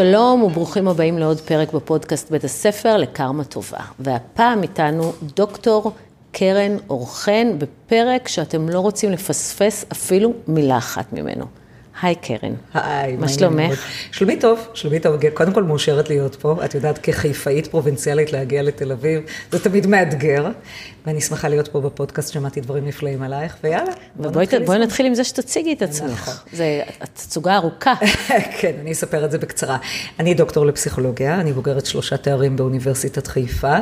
שלום וברוכים הבאים לעוד פרק בפודקאסט בית הספר לקארמה טובה. והפעם איתנו דוקטור קרן אור חן בפרק שאתם לא רוצים לפספס אפילו מילה אחת ממנו. היי קרן. היי. מה שלומך? שלומי טוב, שלומי טוב. קודם כל מאושרת להיות פה. את יודעת, כחיפאית פרובינציאלית להגיע לתל אביב, זה תמיד מאתגר. ואני שמחה להיות פה בפודקאסט, שמעתי דברים נפלאים עלייך, ויאללה. ובואי נתחיל עם זה שתציגי את עצמך. זו תצוגה ארוכה. כן, אני אספר את זה בקצרה. אני דוקטור לפסיכולוגיה, אני בוגרת 3 תארים באוניברסיטת חיפה.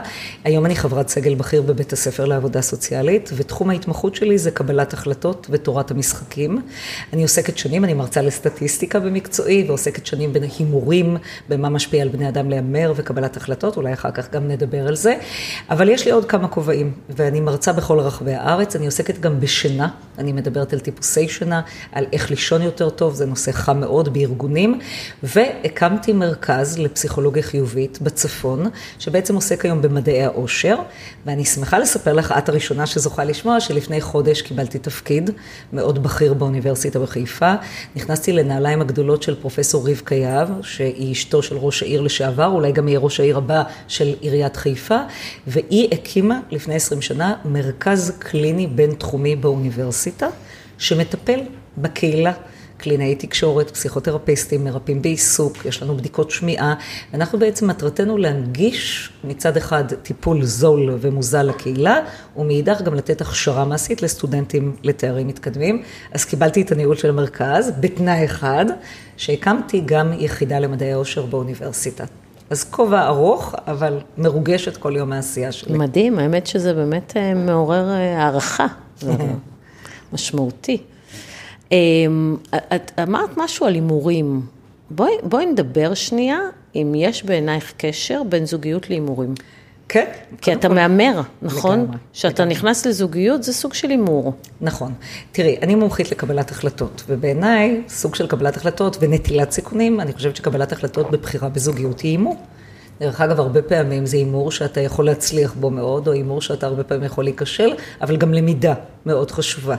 היום אני חברת סגל בכיר בבית הספר לעבודה סוציאלית, ותחום ההתמחות שלי זה קבלת החלטות ותורת המשחקים. אני עוסקת שנים, אני מרצה לסטטיסטיקה במקצועי, ועוסקת שנים בין הימורים, במה משפיע על בני אדם להמר וקבלת החלטות, אולי אחר כך גם נדבר על זה. אבל יש לי עוד כמה כובעים. ואני מרצה בכל רחבי הארץ, אני עוסקת גם בשינה, אני מדברת על טיפוסי שינה, על איך לישון יותר טוב, זה נושא חם מאוד בארגונים, והקמתי מרכז לפסיכולוגיה חיובית בצפון, שבעצם עוסק היום במדעי העושר, ואני שמחה לספר לך, את הראשונה שזוכה לשמוע, שלפני חודש קיבלתי תפקיד מאוד בכיר באוניברסיטה בחיפה, נכנסתי לנעליים הגדולות של פרופסור רבקה יוב, שהיא אשתו של ראש העיר לשעבר, אולי גם יהיה ראש העיר הבא של עיריית חיפה, והיא הקימה לפני 20 שנה מרכז קליני בינתחומי באוניברסיטה שמטפל בקהילה, קלינאי תקשורת, פסיכותרפיסטים, מרפאים בעיסוק, יש לנו בדיקות שמיעה, ואנחנו בעצם מטרתנו להנגיש מצד אחד טיפול זול ומוזל לקהילה, ומאידך גם לתת הכשרה מעשית לסטודנטים לתארים מתקדמים. אז קיבלתי את הניהול של המרכז בתנאי אחד, שהקמתי גם יחידה למדעי העושר באוניברסיטה. אז כובע ארוך, אבל מרוגשת כל יום העשייה שלי. מדהים, האמת שזה באמת מעורר הערכה, משמעותי. את אמרת משהו על הימורים, בואי נדבר שנייה, אם יש בעינייך קשר בין זוגיות להימורים. כן. כי אתה מאמר, נכון? שאתה נכנס לזוגיות, זה סוג של אימור. נכון. תראי, אני מומחית לקבלת החלטות, ובעיניי, סוג של קבלת החלטות ונטילת סיכונים, אני חושבת שקבלת החלטות בבחירה בזוגיות היא אימור. דרך אגב, הרבה פעמים זה אימור שאתה יכול להצליח בו מאוד, או אימור שאתה הרבה פעמים יכול להיכשל, אבל גם למידה מאוד חשובה.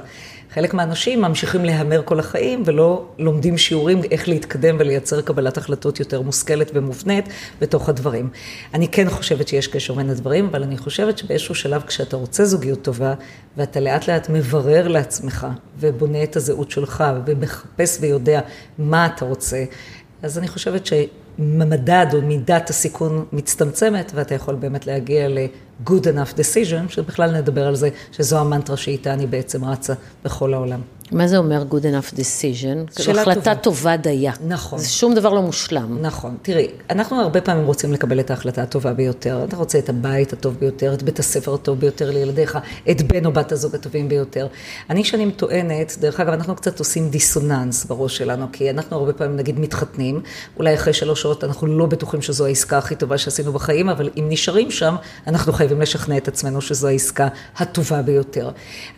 חלק מהאנשים ממשיכים להמר כל החיים ולא לומדים שיעורים איך להתקדם ולייצר קבלת החלטות יותר מושכלת ומובנית בתוך הדברים. אני כן חושבת שיש קשר בין הדברים, אבל אני חושבת שבאיזשהו שלב כשאתה רוצה זוגיות טובה ואתה לאט לאט מברר לעצמך ובונה את הזהות שלך ומחפש ויודע מה אתה רוצה, אז אני חושבת שמדד או מידת הסיכון מצטמצמת, ואתה יכול באמת להגיע ל-good enough decision, שבכלל נדבר על זה, שזו המנטרה שאיתה אני בעצם רצה בכל העולם. מה זה אומר good enough decision? שאלה החלטה טובה. טובה דייה. נכון. זה שום דבר לא מושלם. נכון. תראי, אנחנו הרבה פעמים רוצים לקבל את ההחלטה הטובה ביותר. אתה רוצה את הבית הטוב ביותר, את בית הספר הטוב ביותר לילדיך, את בן או בת הזוג הטובים ביותר. אני שנים טוענת, דרך אגב, אנחנו קצת עושים דיסוננס בראש שלנו, כי אנחנו הרבה פעמים נגיד מתחתנים, אולי אחרי 3 שעות אנחנו לא בטוחים שזו העסקה הכי טובה שעשינו בחיים, אבל אם נשארים שם, אנחנו חייבים לשכנע את עצמנו שזו העסקה הטובה ביותר.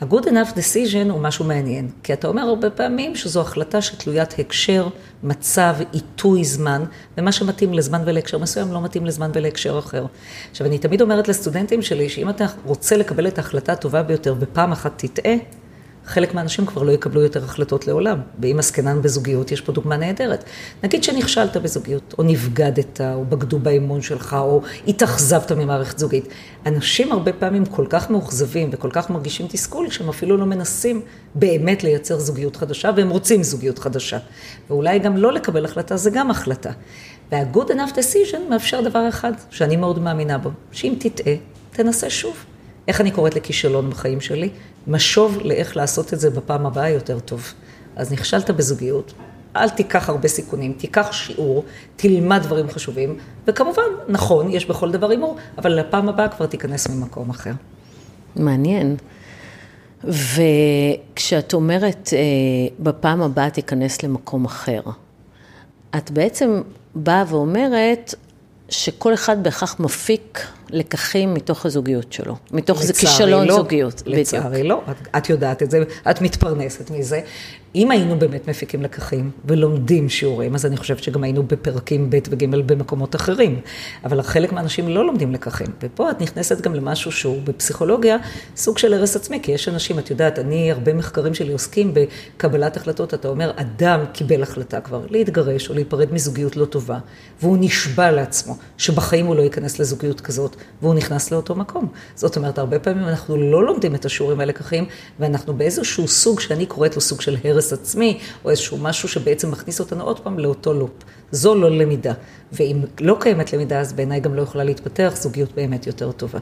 ה-good enough decision הוא משהו מעניין. כי אתה אומר הרבה פעמים שזו החלטה שתלוית הקשר, מצב, עיתוי זמן, ומה שמתאים לזמן ולהקשר מסוים לא מתאים לזמן ולהקשר אחר. עכשיו, אני תמיד אומרת לסטודנטים שלי, שאם אתה רוצה לקבל את ההחלטה הטובה ביותר בפעם אחת תטעה, חלק מהאנשים כבר לא יקבלו יותר החלטות לעולם. ואם עסקנן בזוגיות, יש פה דוגמה נהדרת. נגיד שנכשלת בזוגיות, או נבגדת, או בגדו באימון שלך, או התאכזבת ממערכת זוגית. אנשים הרבה פעמים כל כך מאוכזבים וכל כך מרגישים תסכול, שהם אפילו לא מנסים באמת לייצר זוגיות חדשה, והם רוצים זוגיות חדשה. ואולי גם לא לקבל החלטה, זה גם החלטה. וה-good enough decision מאפשר דבר אחד, שאני מאוד מאמינה בו, שאם תטעה, תנסה שוב. איך אני קוראת לכישלון בחיים שלי? משוב לאיך לעשות את זה בפעם הבאה יותר טוב. אז נכשלת בזוגיות, אל תיקח הרבה סיכונים, תיקח שיעור, תלמד דברים חשובים, וכמובן, נכון, יש בכל דבר אימור, אבל לפעם הבאה כבר תיכנס ממקום אחר. מעניין. וכשאת אומרת, בפעם הבאה תיכנס למקום אחר, את בעצם באה ואומרת שכל אחד בהכרח מפיק לקחים מתוך הזוגיות שלו, מתוך זה כישלון זוגיות. לצערי לא, את יודעת את זה, את מתפרנסת מזה. אם היינו באמת מפיקים לקחים ולומדים שיעורים, אז אני חושבת שגם היינו בפרקים ב' וג' במקומות אחרים. אבל חלק מהאנשים לא לומדים לקחים. ופה את נכנסת גם למשהו שהוא בפסיכולוגיה סוג של הרס עצמי, כי יש אנשים, את יודעת, אני הרבה מחקרים שלי עוסקים בקבלת החלטות. אתה אומר, אדם קיבל החלטה כבר להתגרש או להיפרד מזוגיות לא טובה, והוא נשבע לעצמו שבחיים הוא לא ייכנס לזוגיות כזאת, והוא נכנס לאותו מקום. זאת אומרת, הרבה פעמים אנחנו לא לומדים את השיעורים הלקחים, ואנחנו באיזשהו סוג שאני קוראת לו סוג של הרס עצמי, או איזשהו משהו שבעצם מכניס אותנו עוד פעם לאותו לופ. זו לא למידה. ואם לא קיימת למידה, אז בעיניי גם לא יכולה להתפתח זוגיות באמת יותר טובה.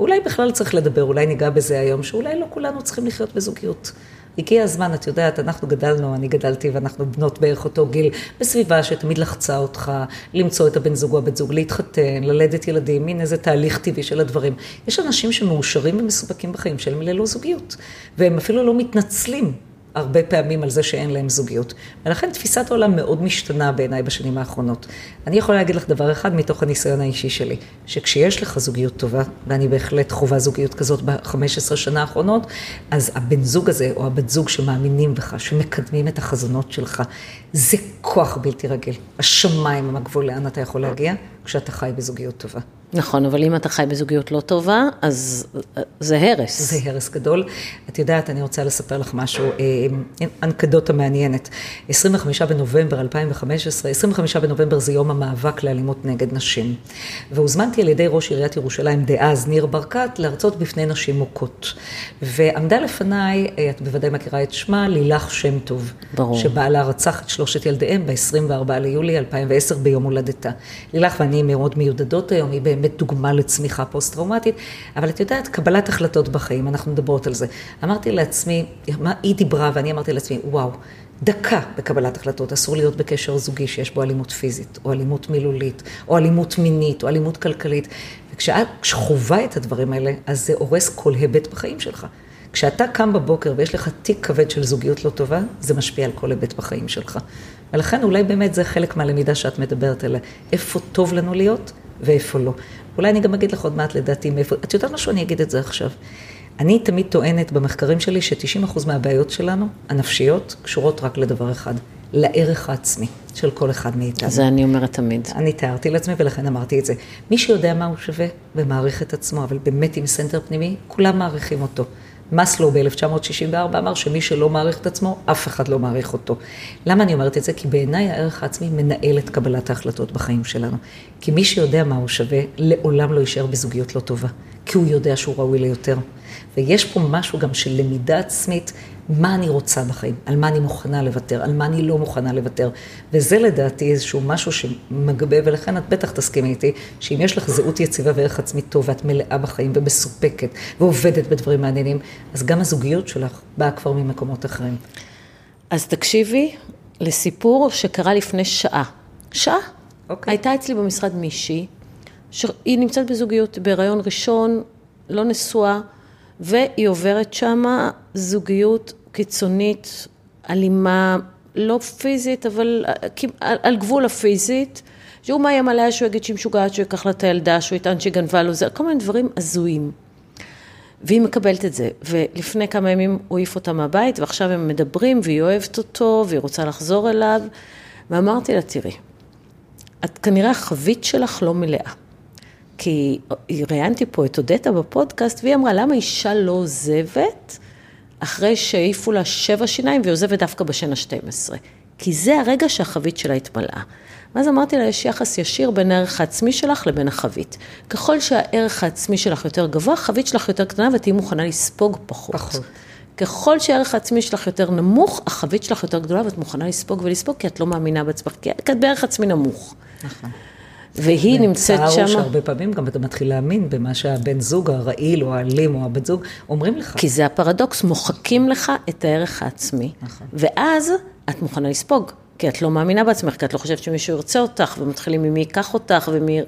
אולי בכלל צריך לדבר, אולי ניגע בזה היום, שאולי לא כולנו צריכים לחיות בזוגיות. הגיע הזמן, את יודעת, אנחנו גדלנו, אני גדלתי, ואנחנו בנות בערך אותו גיל, בסביבה שתמיד לחצה אותך, למצוא את הבן זוג או הבת זוג, להתחתן, ללדת ילדים, מין איזה תהליך טבעי של הדברים. יש אנשים שמאושרים ומסופקים בחיים שלהם ללא זוגיות, והם אפילו לא מתנצלים הרבה פעמים על זה שאין להם זוגיות. ולכן תפיסת העולם מאוד משתנה בעיניי בשנים האחרונות. אני יכולה להגיד לך דבר אחד מתוך הניסיון האישי שלי, שכשיש לך זוגיות טובה, ואני בהחלט חובה זוגיות כזאת ב-15 שנה האחרונות, אז הבן זוג הזה או הבת זוג שמאמינים בך, שמקדמים את החזונות שלך, זה כוח בלתי רגיל. השמיים הם הגבול לאן אתה יכול להגיע, כשאתה חי בזוגיות טובה. נכון, אבל אם אתה חי בזוגיות לא טובה, אז זה הרס. זה הרס גדול. את יודעת, אני רוצה לספר לך משהו, אנקדוטה מעניינת. 25 בנובמבר 2015, 25 בנובמבר זה יום המאבק לאלימות נגד נשים. והוזמנתי על ידי ראש עיריית ירושלים דאז, ניר ברקת, להרצות בפני נשים מוכות. ועמדה לפניי, את בוודאי מכירה את שמה, לילך שם טוב. ברור. שבעלה רצח את שלושת ילדיהם ב-24 ליולי 2010 ביום הולדתה. לילך ואני מאוד מיודדות היום, היא באמת דוגמה לצמיחה פוסט-טראומטית, אבל את יודעת, קבלת החלטות בחיים, אנחנו מדברות על זה. אמרתי לעצמי, היא דיברה ואני אמרתי לעצמי, וואו, דקה בקבלת החלטות, אסור להיות בקשר זוגי שיש בו אלימות פיזית, או אלימות מילולית, או אלימות מינית, או אלימות כלכלית. וכשחובה את הדברים האלה, אז זה הורס כל היבט בחיים שלך. כשאתה קם בבוקר ויש לך תיק כבד של זוגיות לא טובה, זה משפיע על כל היבט בחיים שלך. ולכן אולי באמת זה חלק מהלמידה שאת מדברת עליה. איפה טוב לנו להיות ואיפה לא. אולי אני גם אגיד לך עוד מעט לדעתי מאיפה. את יודעת משהו, אני אגיד את זה עכשיו. אני תמיד טוענת במחקרים שלי ש90% מהבעיות שלנו, הנפשיות, קשורות רק לדבר אחד. לערך העצמי של כל אחד מאיתנו. זה אני אומרת תמיד. אני תיארתי לעצמי ולכן אמרתי את זה. מי שיודע מה הוא שווה ומעריך את עצמו, אבל באמת עם סנטר פנימי, כולם מעריכים אותו. מסלו ב-1964 אמר שמי שלא מעריך את עצמו, אף אחד לא מעריך אותו. למה אני אומרת את זה? כי בעיניי הערך העצמי מנהל את קבלת ההחלטות בחיים שלנו. כי מי שיודע מה הוא שווה, לעולם לא יישאר בזוגיות לא טובה. כי הוא יודע שהוא ראוי ליותר. ויש פה משהו גם של למידה עצמית, מה אני רוצה בחיים, על מה אני מוכנה לוותר, על מה אני לא מוכנה לוותר. וזה לדעתי איזשהו משהו שמגבה, ולכן את בטח תסכימי איתי, שאם יש לך זהות יציבה וערך עצמי טוב, ואת מלאה בחיים ומסופקת, ועובדת בדברים מעניינים, אז גם הזוגיות שלך באה כבר ממקומות אחרים. אז תקשיבי לסיפור שקרה לפני שעה. שעה? אוקיי. הייתה אצלי במשרד מישהי, שהיא נמצאת בזוגיות בהיריון ראשון, לא נשואה, והיא עוברת שמה זוגיות קיצונית, אלימה, לא פיזית, אבל על גבול הפיזית, שהוא מאיים עליה, שהוא יגיד שהיא משוגעת, שהוא יקח לה את הילדה, שהוא יטען שהיא גנבה לו, זה כל מיני דברים הזויים. והיא מקבלת את זה, ולפני כמה ימים הוא העיף אותה מהבית, ועכשיו הם מדברים, והיא אוהבת אותו, והיא רוצה לחזור אליו, ואמרתי לה, תראי, את כנראה החבית שלך לא מלאה. כי ראיינתי פה את עודתה בפודקאסט, והיא אמרה, למה אישה לא עוזבת אחרי שהעיפו לה 7 שיניים, והיא עוזבת דווקא בשן ה-12? כי זה הרגע שהחבית שלה התמלאה. ואז אמרתי לה, יש יחס ישיר בין הערך העצמי שלך לבין החבית. ככל שהערך העצמי שלך יותר גבוה, החבית שלך יותר קטנה, ותהי מוכנה לספוג פחות. ככל שהערך העצמי שלך יותר נמוך, החבית שלך יותר גדולה, ואת מוכנה לספוג ולספוג, כי את לא מאמינה בעצמך, כי את בערך עצמי נמוך. נכון. והיא נמצאת שם. שהרבה פעמים גם אתה מתחיל להאמין במה שהבן זוג הרעיל או האלים או הבת זוג אומרים לך. כי זה הפרדוקס, מוחקים לך את הערך העצמי. נכון. ואז את מוכנה לספוג, כי את לא מאמינה בעצמך, כי את לא חושבת שמישהו ירצה אותך, ומתחילים ממי ייקח אותך, ומי...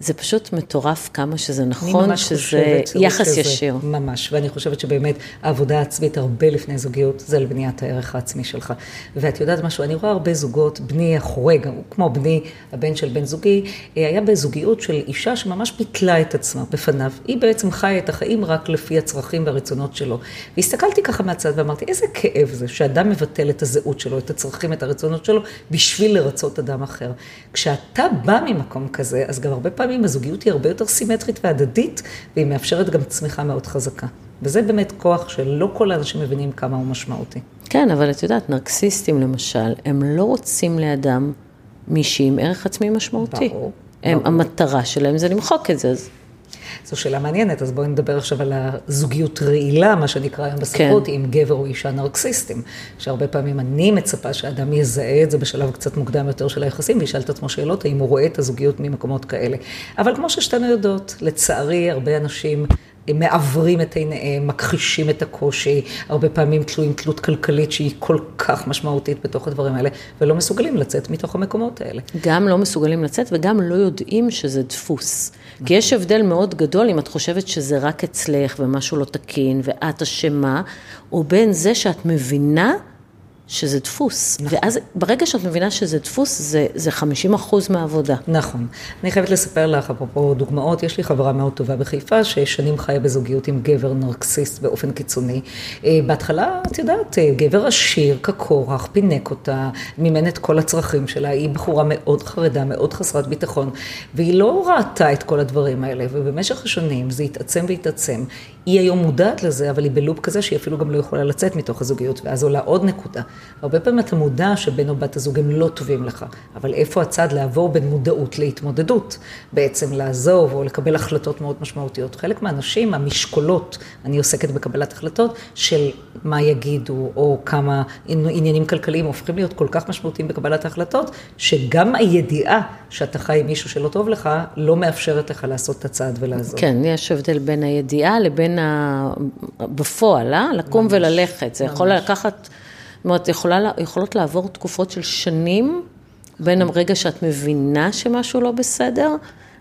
זה פשוט מטורף כמה שזה נכון, שזה יחס ישיר. ממש, ואני חושבת שבאמת העבודה העצמית הרבה לפני זוגיות, זה על בניית הערך העצמי שלך. ואת יודעת משהו, אני רואה הרבה זוגות, בני החורג, כמו בני, הבן של בן זוגי, היה בזוגיות של אישה שממש פיתלה את עצמה בפניו. היא בעצם חיה את החיים רק לפי הצרכים והרצונות שלו. והסתכלתי ככה מהצד ואמרתי, איזה כאב זה שאדם מבטל את הזהות שלו, את הצרכים, את הרצונות שלו, בשביל לרצות אדם אחר. כשאתה בא ממקום כזה, אז גם הרבה פעמים הזוגיות היא הרבה יותר סימטרית והדדית, והיא מאפשרת גם צמיחה מאוד חזקה. וזה באמת כוח שלא כל האנשים מבינים כמה הוא משמעותי. כן, אבל את יודעת, נרקסיסטים למשל, הם לא רוצים לאדם מישהי עם ערך עצמי משמעותי. ברור. המטרה שלהם זה למחוק את זה. זו שאלה מעניינת, אז בואו נדבר עכשיו על הזוגיות רעילה, מה שנקרא היום בספרות, עם גבר או אישה נרקסיסטים, שהרבה פעמים אני מצפה שאדם יזהה את זה בשלב קצת מוקדם יותר של היחסים, וישאל את עצמו שאלות, האם הוא רואה את הזוגיות ממקומות כאלה. אבל כמו ששתנו יודעות, לצערי הרבה אנשים מעברים את עיניהם, מכחישים את הקושי, הרבה פעמים תלויים תלות כלכלית שהיא כל כך משמעותית בתוך הדברים האלה, ולא מסוגלים לצאת מתוך המקומות האלה. גם לא מסוגלים לצאת וגם לא יודעים שזה דפוס. כי יש הבדל מאוד גדול אם את חושבת שזה רק אצלך ומשהו לא תקין ואת אשמה, או בין זה שאת מבינה שזה דפוס. נכון. ואז ברגע שאת מבינה שזה דפוס, זה 50% מהעבודה. נכון. אני חייבת לספר לך, אפרופו דוגמאות, יש לי חברה מאוד טובה בחיפה, ששנים חיה בזוגיות עם גבר נרקסיסט באופן קיצוני. בהתחלה, את יודעת, גבר עשיר, כקורח, פינק אותה, מימן את כל הצרכים שלה, היא בחורה מאוד חרדה, מאוד חסרת ביטחון, והיא לא ראתה את כל הדברים האלה, ובמשך השנים זה התעצם והתעצם. היא היום מודעת לזה, אבל היא בלוב כזה שהיא אפילו גם לא יכולה לצאת מתוך הזוגיות, ואז עולה עוד נקודה. הרבה פעמים אתה מודע שבן או בת הזוג הם לא טובים לך, אבל איפה הצד לעבור בין מודעות להתמודדות? בעצם לעזוב או לקבל החלטות מאוד משמעותיות. חלק מהאנשים, המשקולות, אני עוסקת בקבלת החלטות, של מה יגידו או כמה עניינים כלכליים הופכים להיות כל כך משמעותיים בקבלת ההחלטות, שגם הידיעה שאתה חי עם מישהו שלא טוב לך, לא מאפשרת לך לעשות את הצעד ולעזוב. כן, יש הבדל בין הידיעה לבין בפועל, לקום וללכת. זה יכול לקחת... זאת אומרת, יכולות לעבור תקופות של שנים, בין הרגע שאת מבינה שמשהו לא בסדר,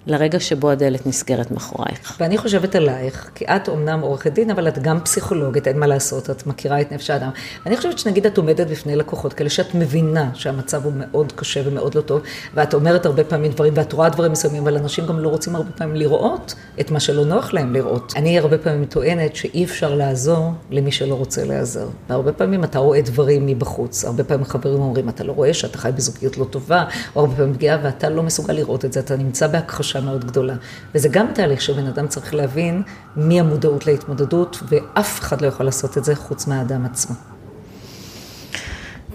לרגע שבו הדלת נסגרת מאחורייך. ואני חושבת עלייך, כי את אומנם עורכת דין, אבל את גם פסיכולוגית, אין מה לעשות, את מכירה את נפש האדם. אני חושבת שנגיד את עומדת בפני לקוחות, כאלה שאת מבינה שהמצב הוא מאוד קשה ומאוד לא טוב, ואת אומרת הרבה פעמים דברים, ואת רואה דברים מסוימים, אבל אנשים גם לא רוצים הרבה פעמים לראות את מה שלא נוח להם לראות. אני הרבה פעמים טוענת שאי אפשר לעזור למי שלא רוצה לעזור. והרבה פעמים אתה רואה דברים מבחוץ. הרבה פעמים חברים אומרים, אתה לא רואה שאתה חי בזוגיות לא טובה, או הרבה פעמים פגיעה, ואתה לא מסוגל לראות את זה. אתה נמצא בהכחשה מאוד גדולה. וזה גם תהליך שבן אדם צריך להבין מי המודעות להתמודדות, ואף אחד לא יכול לעשות את זה חוץ מהאדם עצמו.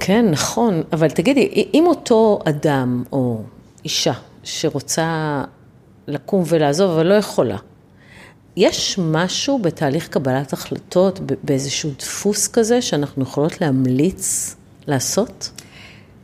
כן, נכון. אבל תגידי, אם אותו אדם או אישה שרוצה לקום ולעזוב, אבל לא יכולה, יש משהו בתהליך קבלת החלטות, באיזשהו דפוס כזה שאנחנו יכולות להמליץ לעשות?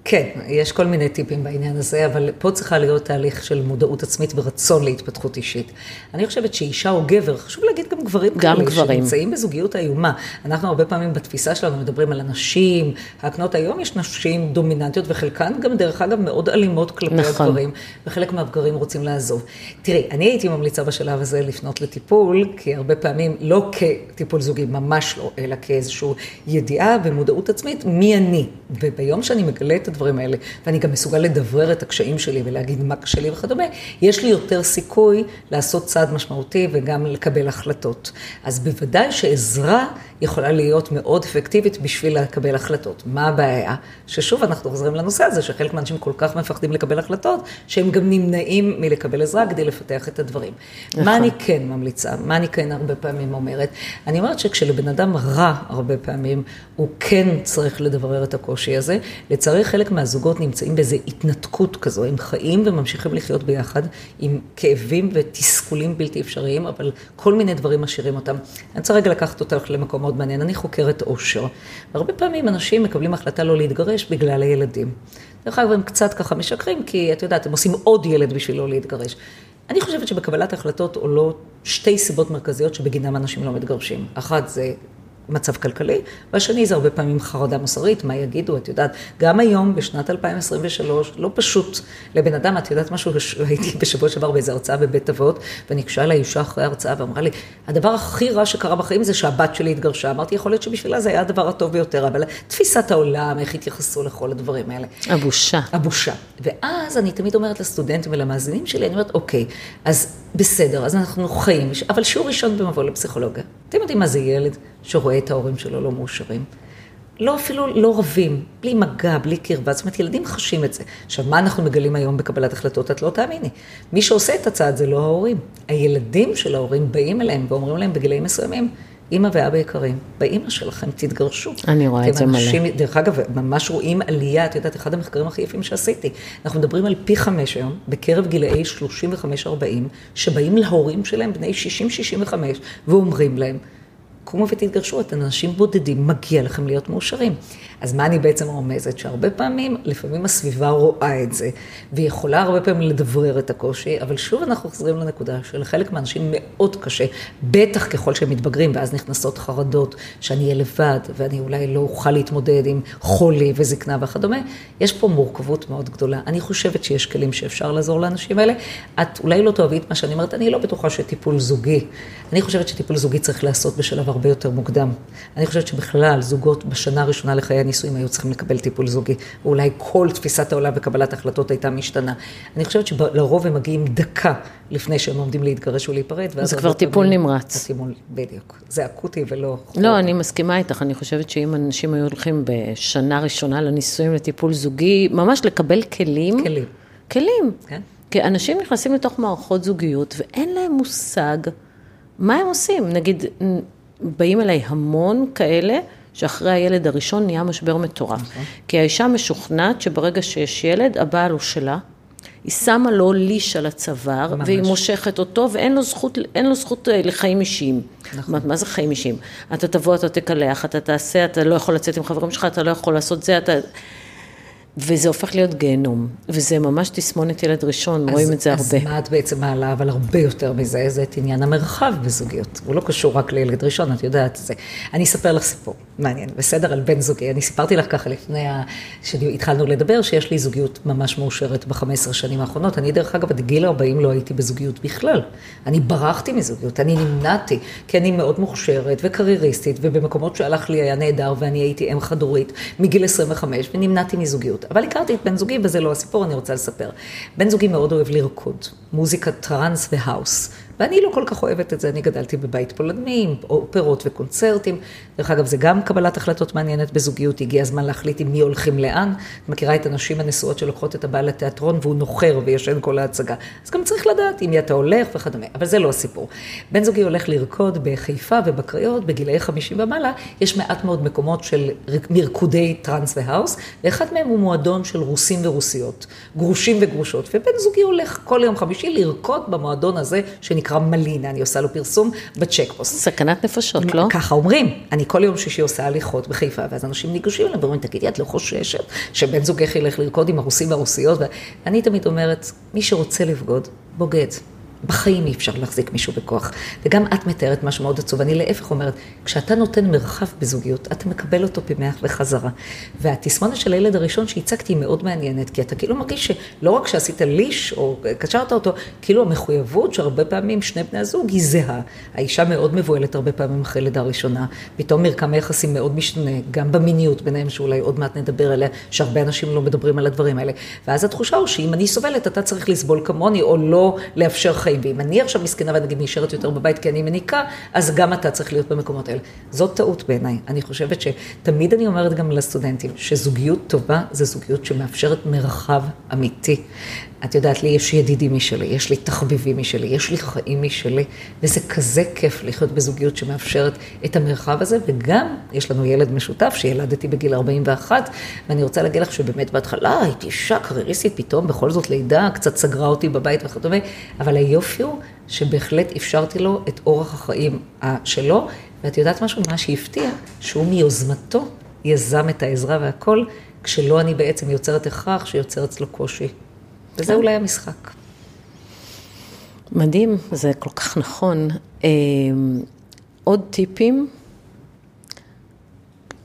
כן, יש כל מיני טיפים בעניין הזה, אבל פה צריכה להיות תהליך של מודעות עצמית ורצון להתפתחות אישית. אני חושבת שאישה או גבר, חשוב להגיד גם גברים כאלה, שנמצאים בזוגיות איומה. אנחנו הרבה פעמים בתפיסה שלנו מדברים על הנשים, הקנות היום יש נשים דומיננטיות, וחלקן גם דרך אגב מאוד אלימות כלפי הגברים, וחלק מהגברים רוצים לעזוב. תראי, אני הייתי ממליצה בשלב הזה לפנות לטיפול, כי הרבה פעמים לא כטיפול זוגי, ממש לא, אלא כאיזשהו ידיעה ומודעות עצמית, מי אני? וביום שאני מגלה את הדברים האלה, ואני גם מסוגל לדברר את הקשיים שלי ולהגיד מה קשה לי וכדומה, יש לי יותר סיכוי לעשות צעד משמעותי וגם לקבל החלטות. אז בוודאי שעזרה יכולה להיות מאוד אפקטיבית בשביל לקבל החלטות. מה הבעיה? ששוב אנחנו חוזרים לנושא הזה, שחלק מהאנשים כל כך מפחדים לקבל החלטות, שהם גם נמנעים מלקבל עזרה כדי לפתח את הדברים. מה אני כן ממליצה? מה אני כן הרבה פעמים אומרת? אני אומרת שכשלבן אדם רע הרבה פעמים, הוא כן צריך לדברר את הקושי הזה. לצערי חלק מהזוגות נמצאים באיזו התנתקות כזו, הם חיים וממשיכים לחיות ביחד, עם כאבים ותסכולים בלתי אפשריים, אבל כל מיני דברים משאירים אותם. אני צריך רגע לקחת אותך למקום מאוד מעניין, אני חוקרת אושר. הרבה פעמים אנשים מקבלים החלטה לא להתגרש בגלל הילדים. דרך אגב, הם קצת ככה משקרים, כי את יודעת, הם עושים עוד ילד בשביל לא להתגרש. אני חושבת שבקבלת החלטות עולות שתי סיבות מרכזיות שבגינם אנשים לא מתגרשים. אחת זה מצב כלכלי, והשני זה הרבה פעמים חרדה מוסרית, מה יגידו, את יודעת, גם היום בשנת 2023, לא פשוט לבן אדם, את יודעת משהו, הייתי בשבוע שעבר באיזו הרצאה בבית אבות, ונקשה לה אישה אחרי ההרצאה ואמרה לי, הדבר הכי רע שקרה בחיים זה שהבת שלי התגרשה, אמרתי, יכול להיות שבשבילה זה היה הדבר הטוב ביותר, אבל תפיסת העולם, איך התייחסו לכל הדברים האלה. הבושה. הבושה. ואז אני תמיד אומרת לסטודנטים ולמאזינים שלי, אני אומרת, אוקיי, אז בסדר, אז אנחנו חיים, אבל שיעור ראשון במבוא לפסיכולוגיה. אתם יודעים מה זה ילד שרואה את ההורים שלו לא מאושרים? לא, אפילו לא רבים, בלי מגע, בלי קרבה, זאת אומרת, ילדים חשים את זה. עכשיו, מה אנחנו מגלים היום בקבלת החלטות? את לא תאמיני. מי שעושה את הצעד זה לא ההורים. הילדים של ההורים באים אליהם ואומרים להם בגילאים מסוימים, אמא ואבא יקרים, באמא שלכם תתגרשו. אני רואה את זה מלא. דרך אגב, ממש רואים עלייה, את יודעת, אחד המחקרים הכי יפים שעשיתי. אנחנו מדברים על פי 5 היום, בקרב גילאי 35-40, שבאים להורים שלהם, בני 60-65, ואומרים להם, קומו ותתגרשו, אתם אנשים בודדים, מגיע לכם להיות מאושרים. אז מה אני בעצם רומזת? שהרבה פעמים, לפעמים הסביבה רואה את זה, ויכולה הרבה פעמים לדברר את הקושי, אבל שוב אנחנו חוזרים לנקודה שלחלק מהאנשים מאוד קשה, בטח ככל שהם מתבגרים, ואז נכנסות חרדות, שאני אהיה לבד, ואני אולי לא אוכל להתמודד עם חולי וזקנה וכדומה. יש פה מורכבות מאוד גדולה. אני חושבת שיש כלים שאפשר לעזור לאנשים האלה. את אולי לא תאהבי את מה שאני אומרת, אני לא בטוחה שטיפול זוגי. אני חושבת שטיפול זוגי צריך לעשות בשלב הרבה יותר מוקדם. אני חושבת שבכלל, זוגות בשנה הראשונה לחיי הנישואים היו צריכים לקבל טיפול זוגי. ואולי כל תפיסת העולם וקבלת החלטות הייתה משתנה. אני חושבת שלרוב הם מגיעים דקה לפני שהם עומדים להתגרש ולהיפרד. זה כבר טיפול נמרץ. בדיוק. זה אקוטי ולא... לא, אני מסכימה איתך. אני חושבת שאם אנשים היו הולכים בשנה ראשונה לנישואים לטיפול זוגי, ממש לקבל כלים. כלים. כן. כי אנשים נכנסים לתוך מערכות זוגיות ואין להם מושג מה הם עושים. נגיד, באים אליי המון כאלה, שאחרי הילד הראשון נהיה משבר מטורף. כי האישה משוכנעת שברגע שיש ילד, הבעל הוא שלה, היא שמה לו ליש על הצוואר, והיא מושכת אותו, ואין לו זכות, אין לו זכות לחיים אישיים. מה זה חיים אישיים? אתה תבוא, אתה תקלח, אתה תעשה, אתה לא יכול לצאת עם חברים שלך, אתה לא יכול לעשות זה, אתה... וזה הופך להיות גיהנום, וזה ממש תסמונת ילד ראשון, רואים את זה הרבה. אז מה את בעצם מעלה, אבל הרבה יותר מזה, זה את עניין המרחב בזוגיות. הוא לא קשור רק לילד ראשון, את יודעת זה. אני אספר לך סיפור, מעניין, בסדר, על בן זוגי. אני סיפרתי לך ככה לפני שהתחלנו לדבר, שיש לי זוגיות ממש מאושרת ב-15 שנים האחרונות. אני דרך אגב, עד גיל 40 לא הייתי בזוגיות בכלל. אני ברחתי מזוגיות, אני נמנעתי, כי אני מאוד מוכשרת וקרייריסטית, ובמקומות שהלך לי היה נהדר, ואני הייתי אם חד-הורית מגיל 25, ונמנעתי מזוגיות. אבל הכרתי את בן זוגי, וזה לא הסיפור, אני רוצה לספר. בן זוגי מאוד אוהב לרקוד, מוזיקה טרנס והאוס, ואני לא כל כך אוהבת את זה, אני גדלתי בבית פולדמים, אופרות וקונצרטים, דרך אגב זה גם קבלת החלטות מעניינת בזוגיות, הגיע הזמן להחליט עם מי הולכים לאן, את מכירה את הנשים הנשואות שלוקחות את הבעל לתיאטרון, והוא נוחר וישן כל ההצגה, אז גם צריך לדעת אם אתה הולך וכדומה, אבל זה לא הסיפור. בן זוגי הולך לרקוד בחיפה ובקריות, בגילאי 50 ומעלה, יש מעט מאוד מקומות של מרקודי טרנס והאוס, ואחד מהם הוא מועדון של רוסים ורוסיות, גרושים וגרושות, ובן זוגי הולך כל יום חמישי לרקוד במועדון הזה נקרא מלינה, אני עושה לו פרסום בצ'קפוסט. סכנת נפשות, לא? ככה אומרים, אני כל יום שישי עושה הליכות בחיפה, ואז אנשים ניגשים אליי ואומרים, תגידי, את לא חוששת שבן זוגך ילך לרקוד עם הרוסים והרוסיות? ואני תמיד אומרת, מי שרוצה לבגוד, בוגד. בחיים אי אפשר להחזיק מישהו בכוח. וגם את מתארת משהו מאוד עצוב. אני להפך אומרת, כשאתה נותן מרחב בזוגיות, אתה מקבל אותו פמח וחזרה. והתסמונת של הילד הראשון שהצגתי היא מאוד מעניינת, כי אתה כאילו מרגיש שלא רק שעשית ליש או קשרת אותו, כאילו המחויבות שהרבה פעמים שני בני הזוג היא זהה. האישה מאוד מבועלת הרבה פעמים אחרי לידה ראשונה. פתאום מרקם היחסים מאוד משתנה, גם במיניות ביניהם שאולי עוד מעט נדבר עליה, שהרבה אנשים לא מדברים על הדברים האלה. ואז התחושה הוא שאם אני סובלת, אתה צריך לסבול כמוני, או לא לאפשר חיים. ואם אני עכשיו מסכנה ונגיד נשארת יותר בבית כי אני מניקה, אז גם אתה צריך להיות במקומות האלה. זאת טעות בעיניי. אני חושבת שתמיד אני אומרת גם לסטודנטים, שזוגיות טובה זה זוגיות שמאפשרת מרחב אמיתי. את יודעת לי, יש ידידי משלי, יש לי תחביבים משלי, יש לי חיים משלי, וזה כזה כיף לחיות בזוגיות שמאפשרת את המרחב הזה, וגם יש לנו ילד משותף שילדתי בגיל 41, ואני רוצה להגיד לך שבאמת בהתחלה הייתי אישה קרייריסטית, פתאום בכל זאת לידה, קצת סגרה אותי בבית וכדומה, אבל היופי הוא שבהחלט אפשרתי לו את אורח החיים שלו, ואת יודעת משהו, מה שהפתיע, שהוא מיוזמתו יזם את העזרה והכל, כשלא אני בעצם יוצרת הכרח שיוצר אצלו קושי. וזה אולי המשחק. מדהים, זה כל כך נכון. עוד טיפים?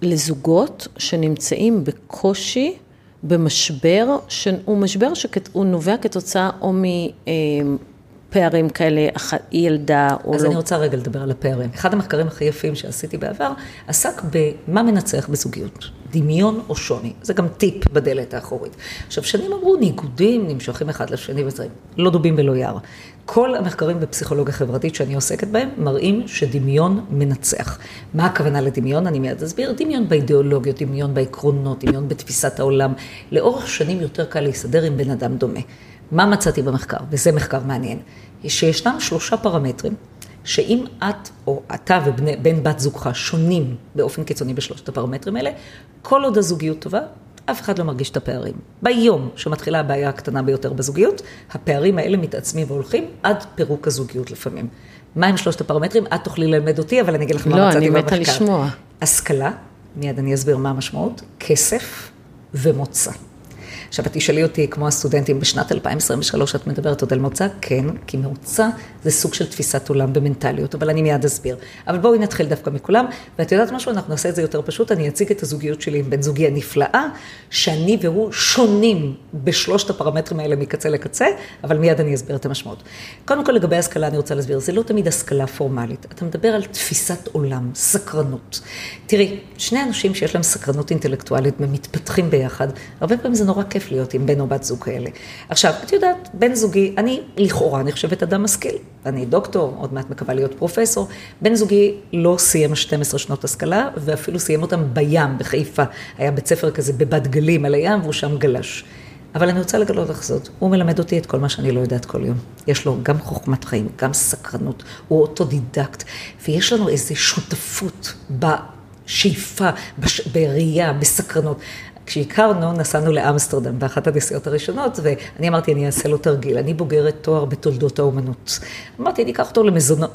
לזוגות שנמצאים בקושי, במשבר, שהוא משבר שהוא נובע כתוצאה או מפערים כאלה, ילדה או לא. אז אני רוצה רגע לדבר על הפערים. אחד המחקרים הכי יפים שעשיתי בעבר, עסק במה מנצח בזוגיות. דמיון או שוני. זה גם טיפ בדלת האחורית. עכשיו, שנים אמרו, ניגודים נמשכים אחד לשני וזרים. לא דובים ולא יער. כל המחקרים בפסיכולוגיה חברתית שאני עוסקת בהם, מראים שדמיון מנצח. מה הכוונה לדמיון? אני מיד אסביר. דמיון באידיאולוגיות, דמיון בעקרונות, דמיון בתפיסת העולם. לאורך שנים יותר קל להסתדר עם בן אדם דומה. מה מצאתי במחקר? וזה מחקר מעניין. שישנם 3 פרמטרים, שאם את או אתה ובן בת זוגך שונים באופן קיצוני בשלושת הפרמטרים האלה, כל עוד הזוגיות טובה, אף אחד לא מרגיש את הפערים. ביום שמתחילה הבעיה הקטנה ביותר בזוגיות, הפערים האלה מתעצמים והולכים עד פירוק הזוגיות לפעמים. מה עם שלושת הפרמטרים? את תוכלי ללמד אותי, אבל אני אגיד לך מה מצאתי במחקר. לא, אני מתה לשמוע. השכלה, מיד אני אסביר מה המשמעות, כסף ומוצא. עכשיו, את תשאלי אותי, כמו הסטודנטים בשנת 2023, את מדברת עוד על מוצא? כן, כי מוצא זה סוג של תפיסת עולם במנטליות, אבל אני מיד אסביר. אבל בואי נתחיל דווקא מכולם, ואת יודעת משהו, אנחנו נעשה את זה יותר פשוט, אני אציג את הזוגיות שלי עם בן זוגי הנפלאה, שאני והוא שונים בשלושת הפרמטרים האלה מקצה לקצה, אבל מיד אני אסביר את המשמעות. קודם כל, לגבי השכלה, אני רוצה להסביר, זה לא תמיד השכלה פורמלית. אתה מדבר על תפיסת עולם, סקרנות. תראי, שני אנשים שיש להם סקרנות אינטלקטואלית, מתפתחים ביחד. הרבה פעמים זה נורא כיף להיות עם בן או בת זוג כאלה. עכשיו, את יודעת, בן זוגי, אני לכאורה נחשבת אדם משכיל, אני דוקטור, עוד מעט מקווה להיות פרופסור, בן זוגי לא סיים 12 שנות השכלה, ואפילו סיים אותם בים, בחיפה, היה בית ספר כזה בבת גלים על הים, והוא שם גלש. אבל אני רוצה לגלות לך זאת, הוא מלמד אותי את כל מה שאני לא יודעת כל יום. יש לו גם חוכמת חיים, גם סקרנות, הוא אוטודידקט, ויש לנו איזו שותפות בשאיפה, בראייה, בסקרנות. כשהכרנו, נסענו לאמסטרדם באחת הנסיעות הראשונות, ואני אמרתי, אני אעשה לו תרגיל, אני בוגרת תואר בתולדות האומנות. אמרתי, אני אקח אותו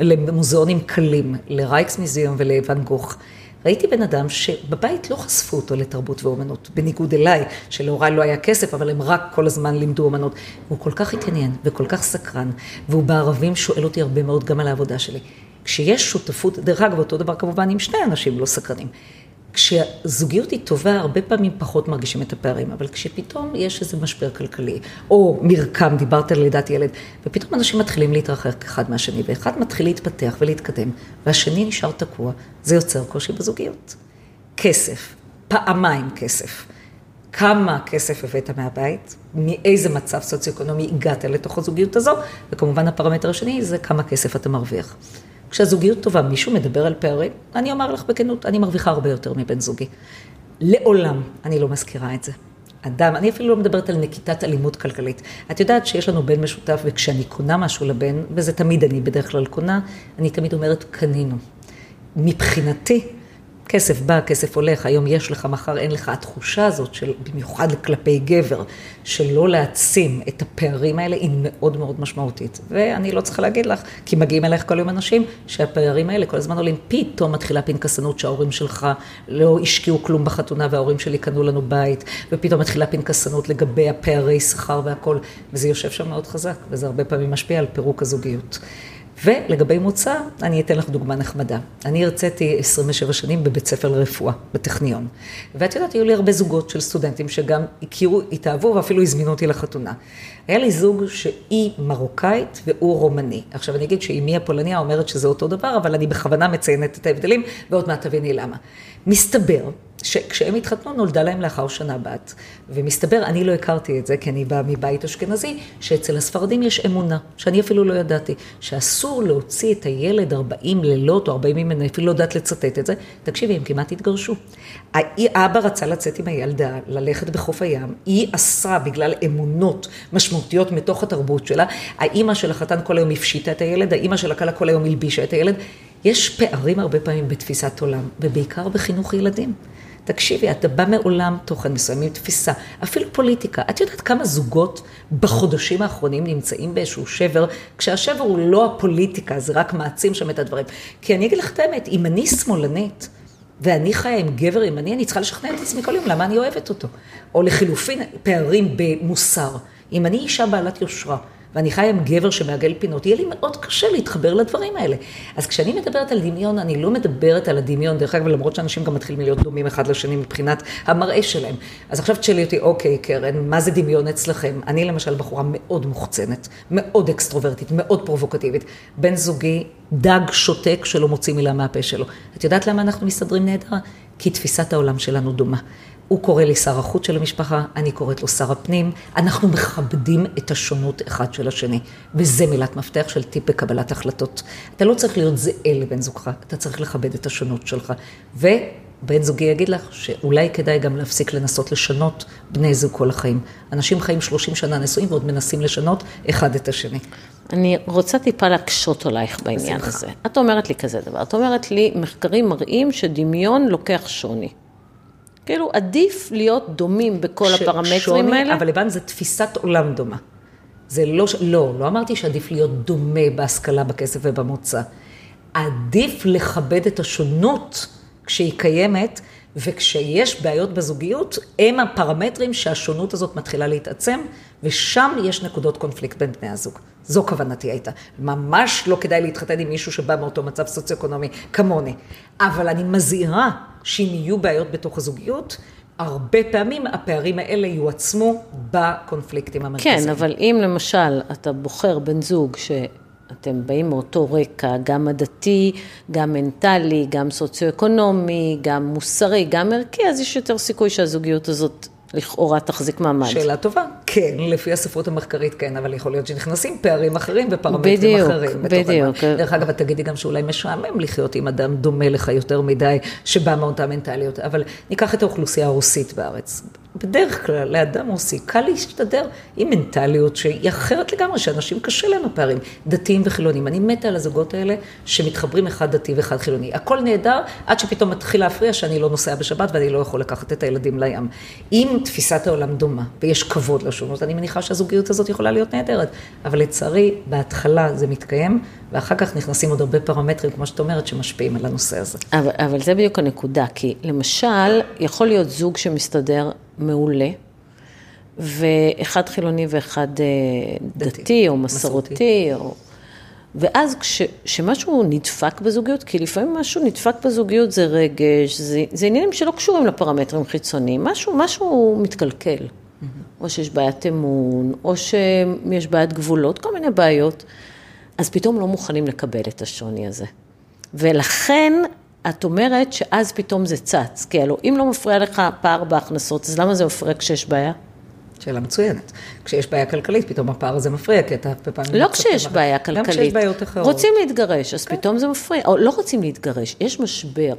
למוזיאונים קלים, לרייקס מוזיאון ולוואן גוך. ראיתי בן אדם שבבית לא חשפו אותו לתרבות ואומנות, בניגוד אליי, שלהוריי לא היה כסף, אבל הם רק כל הזמן לימדו אומנות. הוא כל כך התעניין וכל כך סקרן, והוא בערבים שואל אותי הרבה מאוד גם על העבודה שלי. כשיש שותפות, דרך אגב, אותו דבר כמובן עם שני אנשים לא סקרנים. כשהזוגיות היא טובה, הרבה פעמים פחות מרגישים את הפערים, אבל כשפתאום יש איזה משבר כלכלי, או מרקם, דיברת על לידת ילד, ופתאום אנשים מתחילים להתרחק אחד מהשני, ואחד מתחיל להתפתח ולהתקדם, והשני נשאר תקוע, זה יוצר קושי בזוגיות. כסף, פעמיים כסף. כמה כסף הבאת מהבית, מאיזה מצב סוציו-אקונומי הגעת לתוך הזוגיות הזו, וכמובן הפרמטר השני זה כמה כסף אתה מרוויח. כשהזוגיות טובה, מישהו מדבר על פערים, אני אומר לך בכנות, אני מרוויחה הרבה יותר מבן זוגי. לעולם אני לא מזכירה את זה. אדם, אני אפילו לא מדברת על נקיטת אלימות כלכלית. את יודעת שיש לנו בן משותף, וכשאני קונה משהו לבן, וזה תמיד אני בדרך כלל קונה, אני תמיד אומרת, קנינו. מבחינתי, כסף בא, כסף הולך, היום יש לך, מחר אין לך. התחושה הזאת, של, במיוחד כלפי גבר, שלא להעצים את הפערים האלה, היא מאוד מאוד משמעותית. ואני לא צריכה להגיד לך, כי מגיעים אליך כל יום אנשים, שהפערים האלה כל הזמן עולים, פתאום מתחילה פנקסנות שההורים שלך לא השקיעו כלום בחתונה, וההורים שלי קנו לנו בית, ופתאום מתחילה פנקסנות לגבי הפערי שכר והכל, וזה יושב שם מאוד חזק, וזה הרבה פעמים משפיע על פירוק הזוגיות. ולגבי מוצא, אני אתן לך דוגמה נחמדה. אני הרציתי 27 שנים בבית ספר לרפואה, בטכניון. ואת יודעת, היו לי הרבה זוגות של סטודנטים שגם הכירו, התאהבו ואפילו הזמינו אותי לחתונה. היה לי זוג שהיא מרוקאית והוא רומני. עכשיו אני אגיד שאימי הפולניה אומרת שזה אותו דבר, אבל אני בכוונה מציינת את ההבדלים, ועוד מעט תביני למה. מסתבר שכשהם התחתנו, נולדה להם לאחר שנה בת. ומסתבר, אני לא הכרתי את זה, כי אני באה מבית אשכנזי, שאצל הספרדים יש אמונה, שאני אפילו לא ידעתי, שאסור להוציא את הילד 40 לילות או 40 ימים, אני אפילו לא יודעת לצטט את זה. תקשיבי, הם כמעט התגרשו. האבא רצה לצאת עם הילדה, ללכת בחוף הים. היא אסרה בגלל אמונות משמעותיות מתוך התרבות שלה. האמא של החתן כל היום הפשיטה את הילד, האמא של הכלה כל היום הלבישה את הילד. יש פערים הרבה פעמים בתפיסת עולם, ובעיקר בחינוך ילדים. תקשיבי, אתה בא מעולם תוכן מסוימים, תפיסה, אפילו פוליטיקה. את יודעת כמה זוגות בחודשים האחרונים נמצאים באיזשהו שבר, כשהשבר הוא לא הפוליטיקה, זה רק מעצים שם את הדברים. כי אני אגיד לך את האמת, אם אני שמאלנית, ואני חיה עם גבר ימני, אני צריכה לשכנע את עצמי כל יום, למה אני אוהבת אותו. או לחילופין, פערים במוסר. אם אני אישה בעלת יושרה, ואני חיה עם גבר שמעגל פינות, יהיה לי מאוד קשה להתחבר לדברים האלה. אז כשאני מדברת על דמיון, אני לא מדברת על הדמיון, דרך אגב, למרות שאנשים גם מתחילים להיות דומים אחד לשני מבחינת המראה שלהם. אז עכשיו תשאלי אותי, אוקיי, קרן, מה זה דמיון אצלכם? אני למשל בחורה מאוד מוחצנת, מאוד אקסטרוברטית, מאוד פרובוקטיבית. בן זוגי דג שותק שלא מוציא מילה מהפה שלו. את יודעת למה אנחנו מסתדרים נהדר? כי תפיסת העולם שלנו דומה. הוא קורא לי שר החוץ של המשפחה, אני קוראת לו שר הפנים, אנחנו מכבדים את השונות אחד של השני, וזה מילת מפתח של טיפ בקבלת החלטות. אתה לא צריך להיות זהה לבן זוגך, אתה צריך לכבד את השונות שלך, ובן זוגי יגיד לך שאולי כדאי גם להפסיק לנסות לשנות בני זוג כל החיים. אנשים חיים 30 שנה נשואים ועוד מנסים לשנות אחד את השני. אני רוצה טיפה להקשות עלייך בעניין הזה. את אומרת לי כזה דבר, את אומרת לי מחקרים מראים שדמיון לוקח שוני. כאילו, עדיף להיות דומים בכל הפרמטרים האלה. אבל לבן זה תפיסת עולם דומה. זה לא, לא, לא אמרתי שעדיף להיות דומה בהשכלה, בכסף ובמוצא. עדיף לכבד את השונות כשהיא קיימת, וכשיש בעיות בזוגיות, הם הפרמטרים שהשונות הזאת מתחילה להתעצם, ושם יש נקודות קונפליקט בין בני הזוג. זו כוונתי הייתה. ממש לא כדאי להתחתן עם מישהו שבא מאותו מצב סוציו-אקונומי כמוני. אבל אני מזהירה שאם יהיו בעיות בתוך הזוגיות, הרבה פעמים הפערים האלה יועצמו בקונפליקטים המרכזיים. כן, אבל אם למשל אתה בוחר בן זוג שאתם באים מאותו רקע, גם עדתי, גם מנטלי, גם סוציו-אקונומי, גם מוסרי, גם ערכי, אז יש יותר סיכוי שהזוגיות הזאת לכאורה תחזיק מעמד. שאלה טובה. כן, לפי הספרות המחקרית כן, אבל יכול להיות שנכנסים פערים אחרים ופרמטרים אחרים. בדיוק. דרך אגב, תגידי גם שאולי משעמם לחיות עם אדם דומה לך יותר מדי, שבא מאותה מנטליות, אבל ניקח את האוכלוסייה הרוסית בארץ. בדרך כלל, לאדם רוסי, קל להשתדר עם מנטליות שהיא אחרת לגמרי, שאנשים קשה להם הפערים, דתיים וחילונים. אני מתה על הזוגות האלה שמתחברים אחד דתי ואחד חילוני. הכל נהדר, עד שפתאום מתחיל להפריע שאני לא נוסע בשבת ואני לא יכול לקחת את הילדים לים. אם תפיסת העולם דומה, ויש כבוד לשונות, אני מניחה שהזוגיות הזאת יכולה להיות נהדרת. אבל לצערי, בהתחלה זה מתקיים, ואחר כך נכנסים עוד הרבה פרמטרים, כמו שאת אומרת, שמשפיעים על הנושא הזה. אבל זה בדיוק הנקודה, כי למשל, יכול להיות זוג שמסתדר מעולה, ואחד חילוני ואחד דתי או מסורתי, ואז כשמשהו נדפק בזוגיות, כי לפעמים משהו נדפק בזוגיות זה רגש, זה עניינים שלא קשורים לפרמטרים חיצוניים, משהו מתקלקל, או שיש בעיית אמון, או שיש בעיית גבולות, כל מיני בעיות, אז פתאום לא מוכנים לקבל את השוני הזה. ולכן את אומרת שאז פתאום זה צץ, כי אלו, אם לא מפריע לך פער בהכנסות, אז למה זה מפריע כשיש בעיה? שאלה מצוינת. כשיש בעיה כלכלית, פתאום הפער הזה מפריע, כי אתה בפעמים... לא כשיש בעיה כלכלית. גם כשיש בעיות אחרות. רוצים להתגרש, אז פתאום זה מפריע. או לא רוצים להתגרש, יש משבר.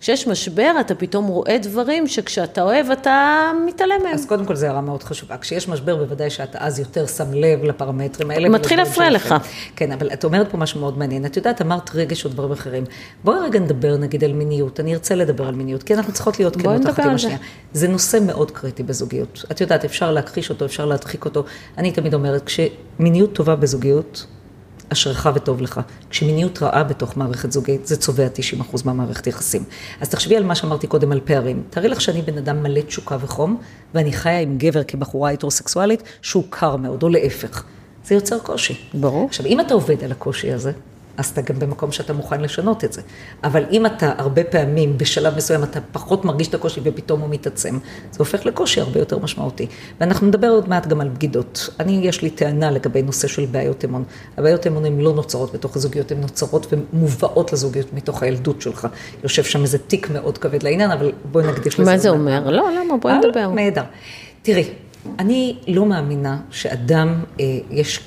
כשיש משבר, אתה פתאום רואה דברים שכשאתה אוהב, אתה מתעלם מהם. אז קודם כל, זה הרע מאוד חשובה. כשיש משבר, בוודאי שאתה אז יותר שם לב לפרמטרים האלה. מתחיל להפריע לך. כן, אבל את אומרת פה משהו מאוד מעניין. את יודעת, אמרת רגש ודברים אחרים. בואי רגע נדבר, נגיד, על מיניות. אני ארצה לדבר על מיניות, כי אנחנו צריכות להיות כנות אחת עם השנייה. זה נושא מאוד קריטי בזוגיות. את יודעת, אפשר להכחיש אותו, אפשר להדחיק אותו. אני תמיד אומרת, כשמיניות טובה בזוגיות, אשריך וטוב לך. כשמיניות רעה בתוך מערכת זוגית, זה צובע 90% מהמערכת יחסים. אז תחשבי על מה שאמרתי קודם על פערים. תראי לך שאני בן אדם מלא תשוקה וחום, ואני חיה עם גבר כבחורה היטרוסקסואלית, שהוא קר מאוד, או להפך. זה יוצר קושי. ברור. עכשיו, אם אתה עובד על הקושי הזה, אז אתה גם במקום שאתה מוכן לשנות את זה. אבל אם אתה הרבה פעמים, בשלב מסוים, אתה פחות מרגיש את הקושי ופתאום הוא מתעצם, זה הופך לקושי הרבה יותר משמעותי. ואנחנו נדבר עוד מעט גם על בגידות. יש לי טענה לגבי נושא של בעיות אמון. הבעיות אמון הן לא נוצרות בתוך הזוגיות, הן נוצרות ומובאות לזוגיות מתוך הילדות שלך. יושב שם איזה תיק מאוד כבד לעניין, אבל בואי נקדיש לזה. מה זה אומר? לא, למה? בואי נדבר. נהדר. תראי, אני לא מאמינה שאדם יש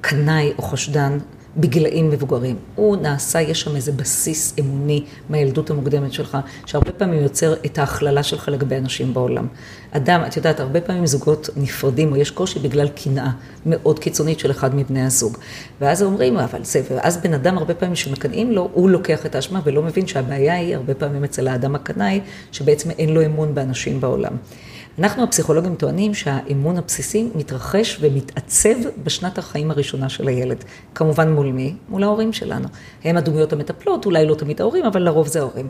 קנאי או חשדן בגילאים מבוגרים. הוא נעשה, יש שם איזה בסיס אמוני מהילדות המוקדמת שלך, שהרבה פעמים יוצר את ההכללה שלך לגבי אנשים בעולם. אדם, את יודעת, הרבה פעמים זוגות נפרדים, או יש קושי בגלל קנאה מאוד קיצונית של אחד מבני הזוג. ואז אומרים, אבל זה, ואז בן אדם הרבה פעמים שמקנאים לו, הוא לוקח את האשמה ולא מבין שהבעיה היא הרבה פעמים אצל האדם הקנאי, שבעצם אין לו אמון באנשים בעולם. אנחנו הפסיכולוגים טוענים שהאמון הבסיסי מתרחש ומתעצב בשנת החיים הראשונה של הילד. כמובן מול מי? מול ההורים שלנו. הם הדמויות המטפלות, אולי לא תמיד ההורים, אבל לרוב זה ההורים.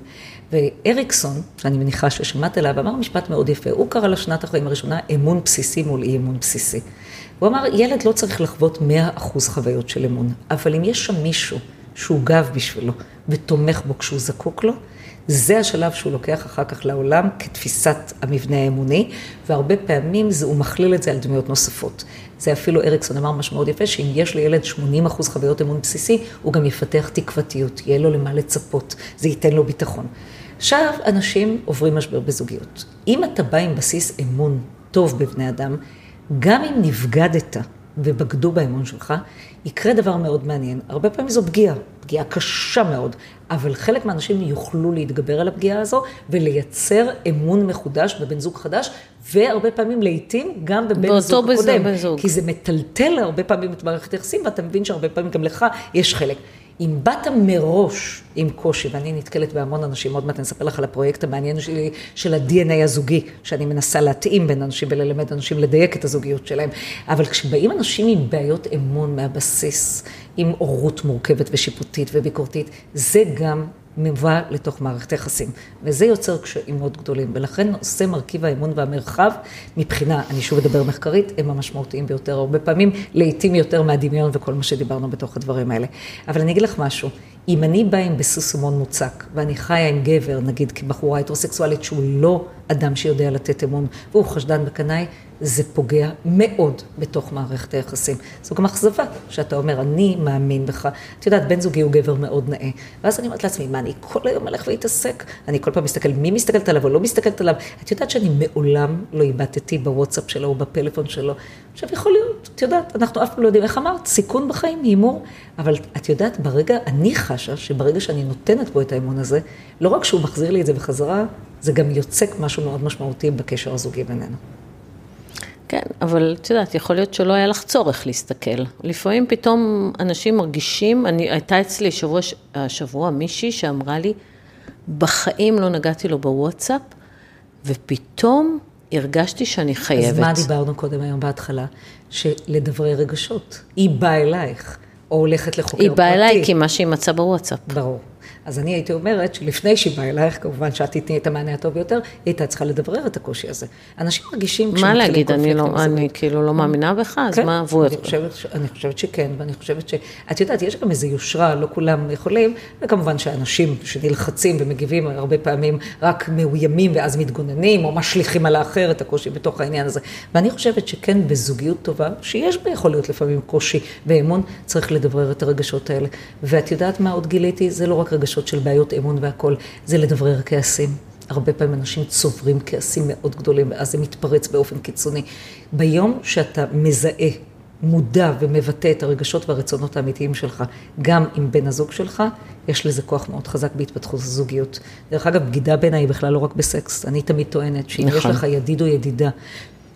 ואריקסון, שאני מניחה ששמעת עליו, אמר משפט מאוד יפה. הוא קרא לשנת החיים הראשונה אמון בסיסי מול אי אמון בסיסי. הוא אמר, ילד לא צריך לחוות 100% חוויות של אמון, אבל אם יש שם מישהו שהוא גב בשבילו ותומך בו כשהוא זקוק לו, זה השלב שהוא לוקח אחר כך לעולם כתפיסת המבנה האמוני, והרבה פעמים הוא מכליל את זה על דמויות נוספות. זה אפילו אריקסון אמר משמעות יפה, שאם יש לילד 80% חוויות אמון בסיסי, הוא גם יפתח תקוותיות, יהיה לו למה לצפות, זה ייתן לו ביטחון. עכשיו אנשים עוברים משבר בזוגיות. אם אתה בא עם בסיס אמון טוב בבני אדם, גם אם נבגדת ובגדו באמון שלך, יקרה דבר מאוד מעניין. הרבה פעמים זו פגיעה, פגיעה קשה מאוד, אבל חלק מהאנשים יוכלו להתגבר על הפגיעה הזו ולייצר אמון מחודש בבן זוג חדש, והרבה פעמים לעתים גם בבן זוג קודם. כי זה מטלטל הרבה פעמים את מערכת היחסים, ואתה מבין שהרבה פעמים גם לך יש חלק. אם באת מראש עם קושי, ואני נתקלת בהמון אנשים, עוד מעט נספר לך על הפרויקט המעניין שלי, של ה-DNA הזוגי, שאני מנסה להתאים בין אנשים, וללמד אנשים לדייק את הזוגיות שלהם. אבל כשבאים אנשים עם בעיות אמון מהבסיס, עם אורות מורכבת ושיפוטית וביקורתית, זה גם מבוא לתוך מערכת יחסים. וזה יוצר קשיים מאוד גדולים. ולכן עושה מרכיב האמון והמרחב, מבחינה, אני שוב אדבר מחקרית, הם המשמעותיים ביותר, הרבה פעמים, לעתים יותר מהדמיון וכל מה שדיברנו בתוך הדברים האלה. אבל אני אגיד לך משהו, אם אני באה עם בסיס אמון מוצק, ואני חיה עם גבר, נגיד, כבחורה היטרוסקסואלית, שהוא לא אדם שיודע לתת אמון, והוא חשדן בקנאי, זה פוגע מאוד בתוך מערכת היחסים. זו גם אכזבה, שאתה אומר, אני מאמין בך. את יודעת, בן זוגי הוא גבר מאוד נאה. ואז אני אומרת לעצמי, מה, אני כל היום הלך והתעסק? אני כל פעם מסתכל, מי מסתכלת עליו או לא מסתכלת עליו? את יודעת שאני מעולם לא הבטתי בוואטסאפ שלו או בפלאפון שלו. עכשיו, יכול להיות, את יודעת, אנחנו אף פעם לא יודעים איך אמרת, סיכון בחיים, הימור. אבל את יודעת, ברגע, אני חשה שברגע שאני נותנת בו את האמון הזה, לא רק שהוא מחזיר לי את זה בחזרה, זה גם יוצק משהו מאוד משמעותי בקשר הזוגי בינינו. כן, אבל את יודעת, יכול להיות שלא היה לך צורך להסתכל. לפעמים פתאום אנשים מרגישים, הייתה אצלי השבוע מישהי שאמרה לי, בחיים לא נגעתי לו בוואטסאפ, ופתאום הרגשתי שאני חייבת. אז מה דיברנו קודם היום בהתחלה? שלדברי רגשות. היא באה אלייך, או הולכת לחוקר פרטי. היא באה אליי כי מה שהיא מצאה בוואטסאפ. ברור. אז אני הייתי אומרת שלפני שהיא באה אלייך, כמובן שאת תתני את המענה הטוב יותר, היא הייתה צריכה לדברר את הקושי הזה. אנשים מרגישים... מה להגיד? אני כאילו לא מאמינה בך, אז מה עבור את זה? אני חושבת שכן, ואני חושבת ש... את יודעת, יש גם איזו יושרה, לא כולם יכולים, וכמובן שאנשים שנלחצים ומגיבים הרבה פעמים רק מאוימים ואז מתגוננים, או משליכים על האחר את הקושי בתוך העניין הזה. ואני חושבת שכן, בזוגיות טובה, שיש בה יכול להיות לפעמים קושי ואמון, צריך לדברר את הרגשות האלה. ואת יודעת מה עוד גיליתי? זה לא רק רגשות של בעיות אמון והכל, זה לדברר כעסים. הרבה פעמים אנשים צוברים כעסים מאוד גדולים, ואז זה מתפרץ באופן קיצוני. ביום שאתה מזהה, מודע ומבטא את הרגשות והרצונות האמיתיים שלך, גם עם בן הזוג שלך, יש לזה כוח מאוד חזק בהתפתחות הזוגיות. דרך אגב, בגידה בעיניי בכלל לא רק בסקס. אני תמיד טוענת שאם יש לך ידיד או ידידה,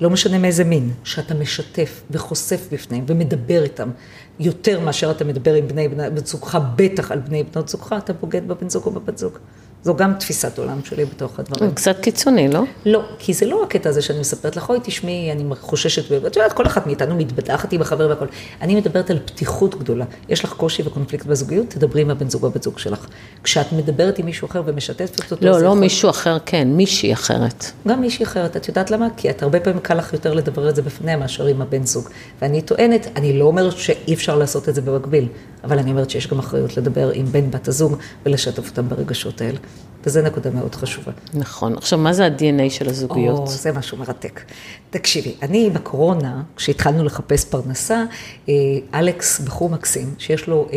לא משנה מאיזה מין, שאתה משתף וחושף בפניהם ומדבר איתם, יותר מאשר אתה מדבר עם בני זוגך, בטח על בני בנות זוגך, אתה בוגד בבן זוג או בבת זוג. זו גם תפיסת עולם שלי בתוך הדברים. הוא קצת קיצוני, לא? לא, כי זה לא הקטע הזה שאני מספרת לך, אוי תשמעי, אני חוששת, ואת יודעת, כל אחת מאיתנו מתבדחת עם החבר והכל. אני מדברת על פתיחות גדולה. יש לך קושי וקונפליקט בזוגיות, תדברי עם הבן זוג או בת זוג שלך. כשאת מדברת עם מישהו אחר ומשתפת אותו... לא, לא מישהו אחר, כן, מישהי אחרת. גם מישהי אחרת, את יודעת למה? כי את הרבה פעמים קל לך יותר לדבר את זה בפניה מאשר עם הבן זוג. ואני טוענת, אני לא אומרת שאי אפשר לעשות את זה במקביל, אבל אני אומרת שיש גם אחריות לדבר עם בן בת הזוג ולשתף אותם ברגשות האלה. וזו נקודה מאוד חשובה. נכון. עכשיו, מה זה ה-DNA של הזוגיות? זה משהו מרתק. תקשיבי, אני בקורונה, כשהתחלנו לחפש פרנסה, אלקס, בחור מקסים, שיש לו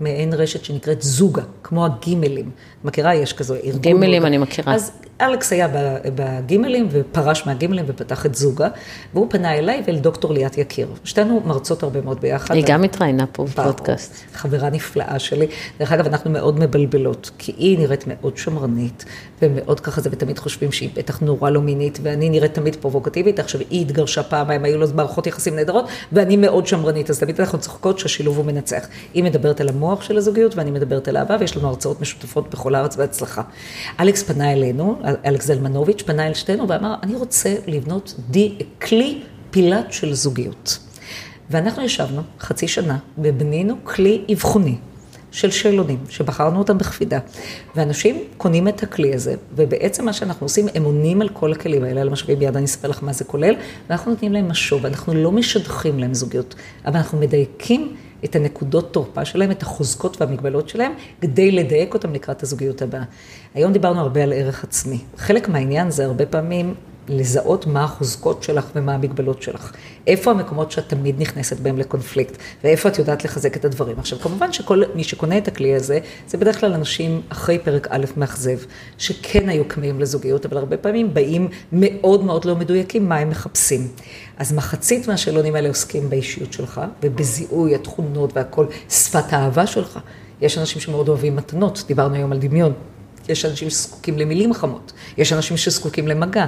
מעין רשת שנקראת זוגה, כמו הגימלים. מכירה? יש כזו ארגון. גימלים, אני מכירה. אז אלקס היה בגימלים, ופרש מהגימלים, ופתח את זוגה, והוא פנה אליי ואל דוקטור ליאת יקיריו. שתינו מרצות הרבה מאוד ביחד. היא גם התראיינה פה בפודקאסט. חברה נפלאה שלי. דרך אגב, אנחנו מאוד מבלבלות, כי היא נראית מאוד שמרנית, ומאוד ככה זה, ותמיד חושבים שהיא בטח נורא לא מינית, ואני נראית תמיד פרובוקטיבית. עכשיו, היא התגרשה פעמיים, היו לו מערכות יחסים נהדרות, ואני מאוד שמרנית, אז תמיד אנחנו צוחקות שהשילוב הוא מנצח. היא מדברת על המוח של הזוגיות, ואני מדברת על אהבה, ויש לנו הרצאות משותפות בכל הארץ בהצלחה. אלכס פנה אלינו, אלכס זלמנוביץ' פנה אל שתינו ואמר, אני רוצה לבנות כלי פילת של זוגיות. ואנחנו ישבנו חצי שנה ובנינו כלי אבחוני של שאלונים, שבחרנו אותם בקפידה. ואנשים קונים את הכלי הזה, ובעצם מה שאנחנו עושים, הם עונים על כל הכלים האלה, על משווים ביד, אני אספר לך מה זה כולל, ואנחנו נותנים להם משוב, אנחנו לא משדכים להם זוגיות, אבל אנחנו מדייקים את הנקודות תורפה שלהם, את החוזקות והמגבלות שלהם, כדי לדייק אותם לקראת הזוגיות הבאה. היום דיברנו הרבה על ערך עצמי. חלק מהעניין זה הרבה פעמים לזהות מה החוזקות שלך ומה המגבלות שלך. איפה המקומות שאת תמיד נכנסת בהם לקונפליקט, ואיפה את יודעת לחזק את הדברים. עכשיו, כמובן שכל מי שקונה את הכלי הזה, זה בדרך כלל אנשים אחרי פרק א' מאכזב, שכן היו קמים לזוגיות, אבל הרבה פעמים באים מאוד מאוד לא מדויקים מה הם מחפשים. אז מחצית מהשאלונים האלה עוסקים באישיות שלך, ובזיהוי התכונות והכל, שפת האהבה שלך. יש אנשים שמאוד אוהבים מתנות, דיברנו היום על דמיון. יש אנשים שזקוקים למילים חמות, יש אנשים שזקוקים למגע,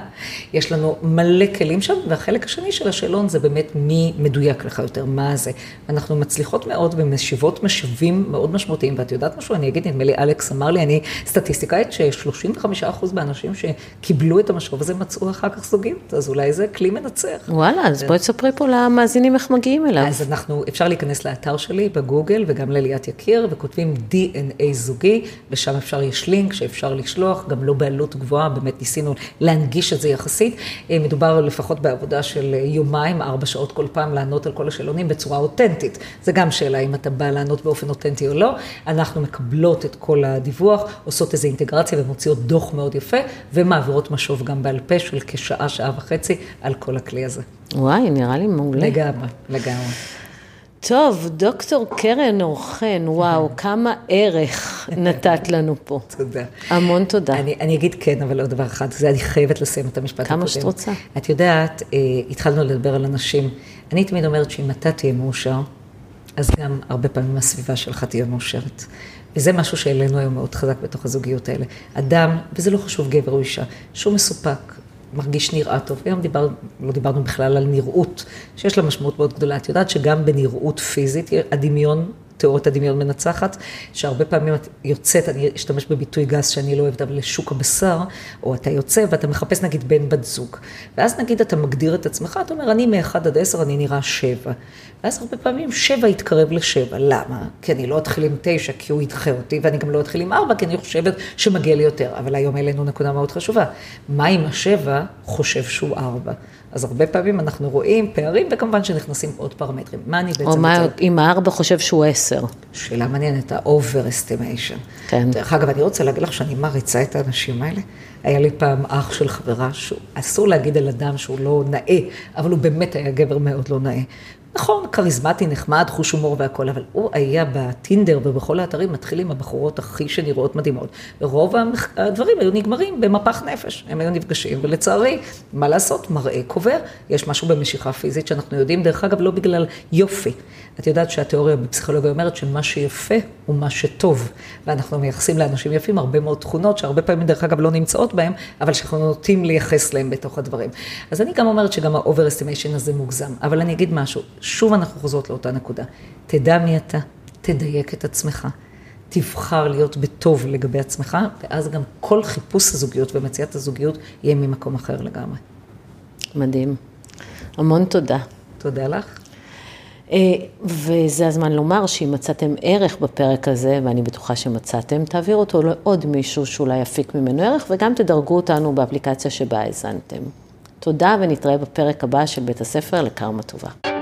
יש לנו מלא כלים שם, והחלק השני של השאלון זה באמת מי מדויק לך יותר, מה זה. אנחנו מצליחות מאוד ומשיבות משווים מאוד משמעותיים, ואת יודעת משהו, אני אגיד, נדמה לי, אלקס אמר לי, אני סטטיסטיקאית ש35% באנשים שקיבלו את המשוב הזה מצאו אחר כך זוגיות, אז אולי זה כלי מנצח. וואלה, אז בואי תספרי פה למאזינים איך מגיעים אליו. אז אנחנו, אפשר להיכנס לאתר שלי בגוגל וגם לליאת יקיר, וכותבים DNA זוגי, ושם אפשר יש לינק שאפשר לשלוח, גם לא בעלות גבוהה, באמת ניסינו להנגיש את זה יחסית. מדובר לפחות בעבודה של יומיים, 4 שעות כל פעם, לענות על כל השאלונים בצורה אותנטית. זה גם שאלה אם אתה בא לענות באופן אותנטי או לא. אנחנו מקבלות את כל הדיווח, עושות איזו אינטגרציה ומוציאות דוח מאוד יפה, ומעבירות משוב גם בעל פה של כשעה, שעה וחצי על כל הכלי הזה. וואי, נראה לי מעולה. לגמרי, לגמרי. טוב, דוקטור קרן אור חן, וואו, כמה ערך נתת לנו פה. תודה. המון תודה. אני אגיד כן, אבל עוד דבר אחד, אני חייבת לסיים את המשפט הקודם. כמה שאת רוצה. את יודעת, התחלנו לדבר על אנשים. אני תמיד אומרת שאם אתה תהיה מאושר, אז גם הרבה פעמים הסביבה שלך תהיה מאושרת. וזה משהו שאלינו היום מאוד חזק בתוך הזוגיות האלה. אדם, וזה לא חשוב גבר או אישה, שהוא מסופק. מרגיש נראה טוב. היום לא דיברנו בכלל על נראות, שיש לה משמעות מאוד גדולה. את יודעת שגם בנראות פיזית, הדמיון, תיאוריות הדמיון מנצחת, שהרבה פעמים את יוצאת, אני אשתמש בביטוי גס שאני לא אוהבת, אבל לשוק הבשר, או אתה יוצא ואתה מחפש נגיד בן בת זוג. ואז נגיד אתה מגדיר את עצמך, אתה אומר, אני מ-1 עד 10, אני נראה 7. ואז הרבה פעמים 7 יתקרב ל-7. למה? כי אני לא אתחיל עם 9, כי הוא ידחה אותי, ואני גם לא אתחיל עם 4, כי אני חושבת שמגיע לי יותר. אבל היום אלינו נקודה מאוד חשובה. מה אם ה-7 חושב שהוא 4? אז הרבה פעמים אנחנו רואים פערים, וכמובן שנכנסים עוד פרמטרים. מה אני בעצם... או מה אם ה-4 חושב שהוא 10? שאלה מעניינת, ה-overestimation. כן. דרך אגב, אני רוצה להגיד לך שאני מריצה את האנשים האלה. היה לי פעם אח של חברה, שאסור להגיד על אדם שהוא לא נאה, אבל הוא באמת היה גבר מאוד לא נאה. נכון, קריזמטי, נחמד, חוש הומור והכל, אבל הוא היה בטינדר ובכל האתרים מתחיל עם הבחורות הכי שנראות מדהימות. ורוב הדברים היו נגמרים במפח נפש, הם היו נפגשים, ולצערי, מה לעשות? מראה קובע, יש משהו במשיכה פיזית שאנחנו יודעים, דרך אגב, לא בגלל יופי. את יודעת שהתיאוריה בפסיכולוגיה אומרת שמה שיפה הוא מה שטוב, ואנחנו מייחסים לאנשים יפים הרבה מאוד תכונות, שהרבה פעמים דרך אגב לא נמצאות בהם, אבל שאנחנו נוטים לייחס להם בתוך הדברים. אז אני גם אומרת שגם ה-overestimation הזה מוגזם, אבל אני אגיד משהו, שוב אנחנו חוזרות לאותה נקודה. תדע מי אתה, תדייק את עצמך, תבחר להיות בטוב לגבי עצמך, ואז גם כל חיפוש הזוגיות ומציאת הזוגיות יהיה ממקום אחר לגמרי. מדהים. המון תודה. תודה לך. וזה הזמן לומר שאם מצאתם ערך בפרק הזה, ואני בטוחה שמצאתם, תעביר אותו לעוד מישהו שאולי יפיק ממנו ערך, וגם תדרגו אותנו באפליקציה שבה האזנתם. תודה ונתראה בפרק הבא של בית הספר לקארמה טובה.